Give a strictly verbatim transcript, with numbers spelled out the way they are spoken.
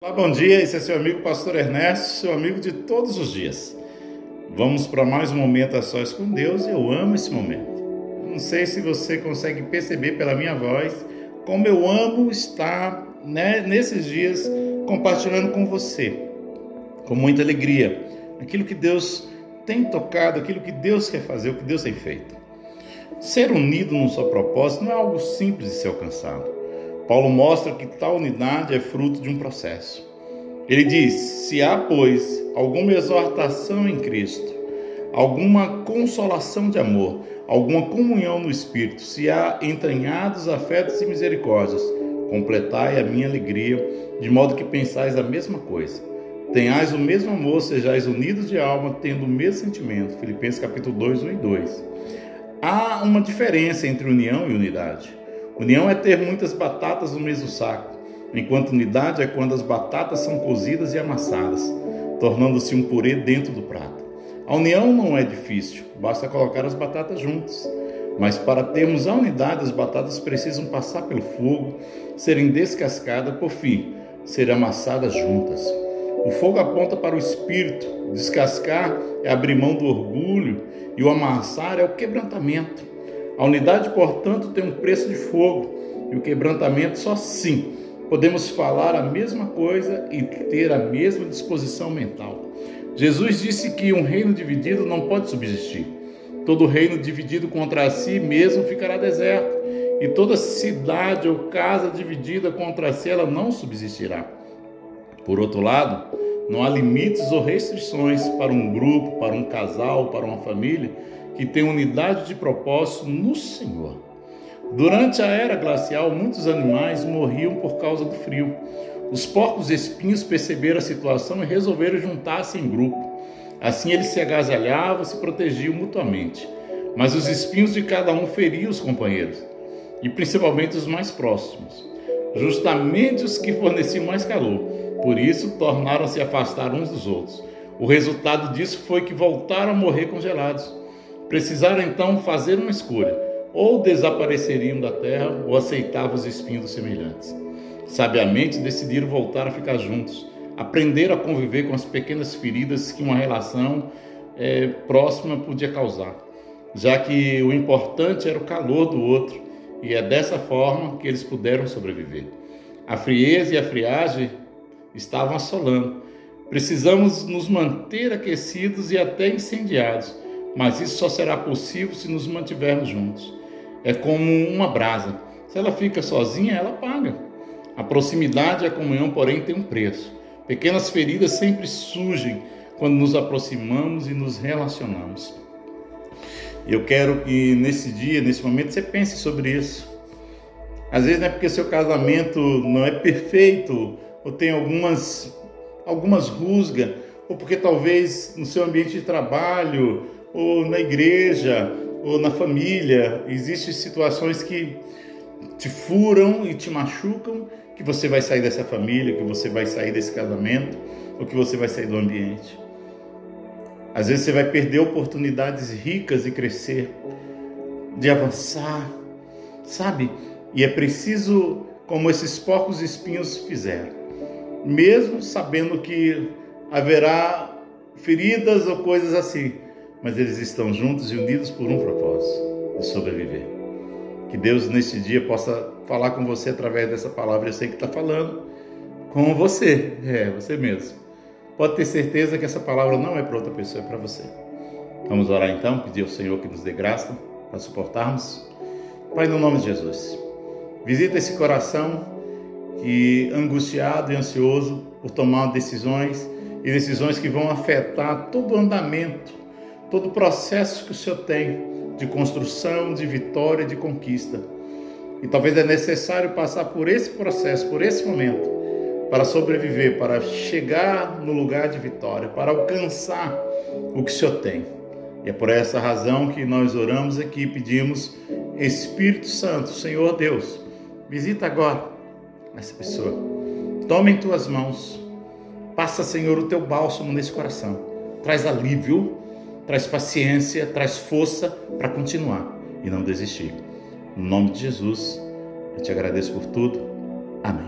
Olá, bom dia, esse é seu amigo Pastor Ernesto, seu amigo de todos os dias. Vamos para mais um momento a sós com Deus, eu amo esse momento. Não sei se você consegue perceber pela minha voz como eu amo estar, né, nesses dias compartilhando com você, com muita alegria, aquilo que Deus tem tocado, aquilo que Deus quer fazer, o que Deus tem feito. Ser unido num só propósito não é algo simples de ser alcançado. Paulo mostra que tal unidade é fruto de um processo. Ele diz, se há, pois, alguma exortação em Cristo, alguma consolação de amor, alguma comunhão no Espírito, se há entranhados afetos e misericórdias, completai a minha alegria, de modo que pensais a mesma coisa. Tenhais o mesmo amor, sejais unidos de alma, tendo o mesmo sentimento. Filipenses capítulo dois, um e dois. Há uma diferença entre união e unidade. União é ter muitas batatas no mesmo saco, enquanto unidade é quando as batatas são cozidas e amassadas, tornando-se um purê dentro do prato. A união não é difícil, basta colocar as batatas juntas. Mas para termos a unidade, as batatas precisam passar pelo fogo, serem descascadas, por fim, serem amassadas juntas. O fogo aponta para o espírito, descascar é abrir mão do orgulho e o amassar é o quebrantamento. A unidade, portanto, tem um preço de fogo e o quebrantamento só assim. Podemos falar a mesma coisa e ter a mesma disposição mental. Jesus disse que um reino dividido não pode subsistir. Todo reino dividido contra si mesmo ficará deserto e toda cidade ou casa dividida contra si ela não subsistirá. Por outro lado, não há limites ou restrições para um grupo, para um casal, para uma família que tem unidade de propósito no Senhor. Durante a era glacial, muitos animais morriam por causa do frio. Os porcos espinhos perceberam a situação e resolveram juntar-se em grupo. Assim eles se agasalhavam, se protegiam mutuamente. Mas os espinhos de cada um feriam os companheiros, e principalmente os mais próximos, justamente os que forneciam mais calor. Por isso, tornaram-se a afastar uns dos outros. O resultado disso foi que voltaram a morrer congelados. Precisaram então fazer uma escolha, ou desapareceriam da terra, ou aceitavam os espinhos dos semelhantes. Sabiamente decidiram voltar a ficar juntos, aprenderam a conviver com as pequenas feridas que uma relação é, próxima podia causar, já que o importante era o calor do outro, e é dessa forma que eles puderam sobreviver. A frieza e a friagem estavam assolando. Precisamos nos manter aquecidos e até incendiados, mas isso só será possível se nos mantivermos juntos. É como uma brasa. Se ela fica sozinha, ela apaga. A proximidade e a comunhão, porém, tem um preço. Pequenas feridas sempre surgem quando nos aproximamos e nos relacionamos. Eu quero que nesse dia, nesse momento, você pense sobre isso. Às vezes não é porque seu casamento não é perfeito, ou tem algumas, algumas rusgas, ou porque talvez no seu ambiente de trabalho, ou na igreja, ou na família, existem situações que te furam e te machucam, que você vai sair dessa família, que você vai sair desse casamento, ou que você vai sair do ambiente. Às vezes você vai perder oportunidades ricas de crescer, de avançar, sabe? E é preciso, como esses porcos espinhos fizeram, mesmo sabendo que haverá feridas ou coisas assim, mas eles estão juntos e unidos por um propósito, de sobreviver. Que Deus neste dia possa falar com você através dessa palavra. Eu sei que está falando com você, é, você mesmo. Pode ter certeza que essa palavra não é para outra pessoa, é para você. Vamos orar então, pedir ao Senhor que nos dê graça para suportarmos. Pai, no nome de Jesus, visita esse coração que angustiado e ansioso por tomar decisões, e decisões que vão afetar todo o andamento, todo o processo que o Senhor tem de construção, de vitória, de conquista. E talvez é necessário passar por esse processo, por esse momento, para sobreviver, para chegar no lugar de vitória, para alcançar o que o Senhor tem. E é por essa razão que nós oramos aqui e pedimos, Espírito Santo, Senhor Deus, visita agora essa pessoa. Toma em tuas mãos, passa, Senhor, o teu bálsamo nesse coração. Traz alívio, traz paciência, traz força para continuar e não desistir. Em nome de Jesus, eu te agradeço por tudo. Amém.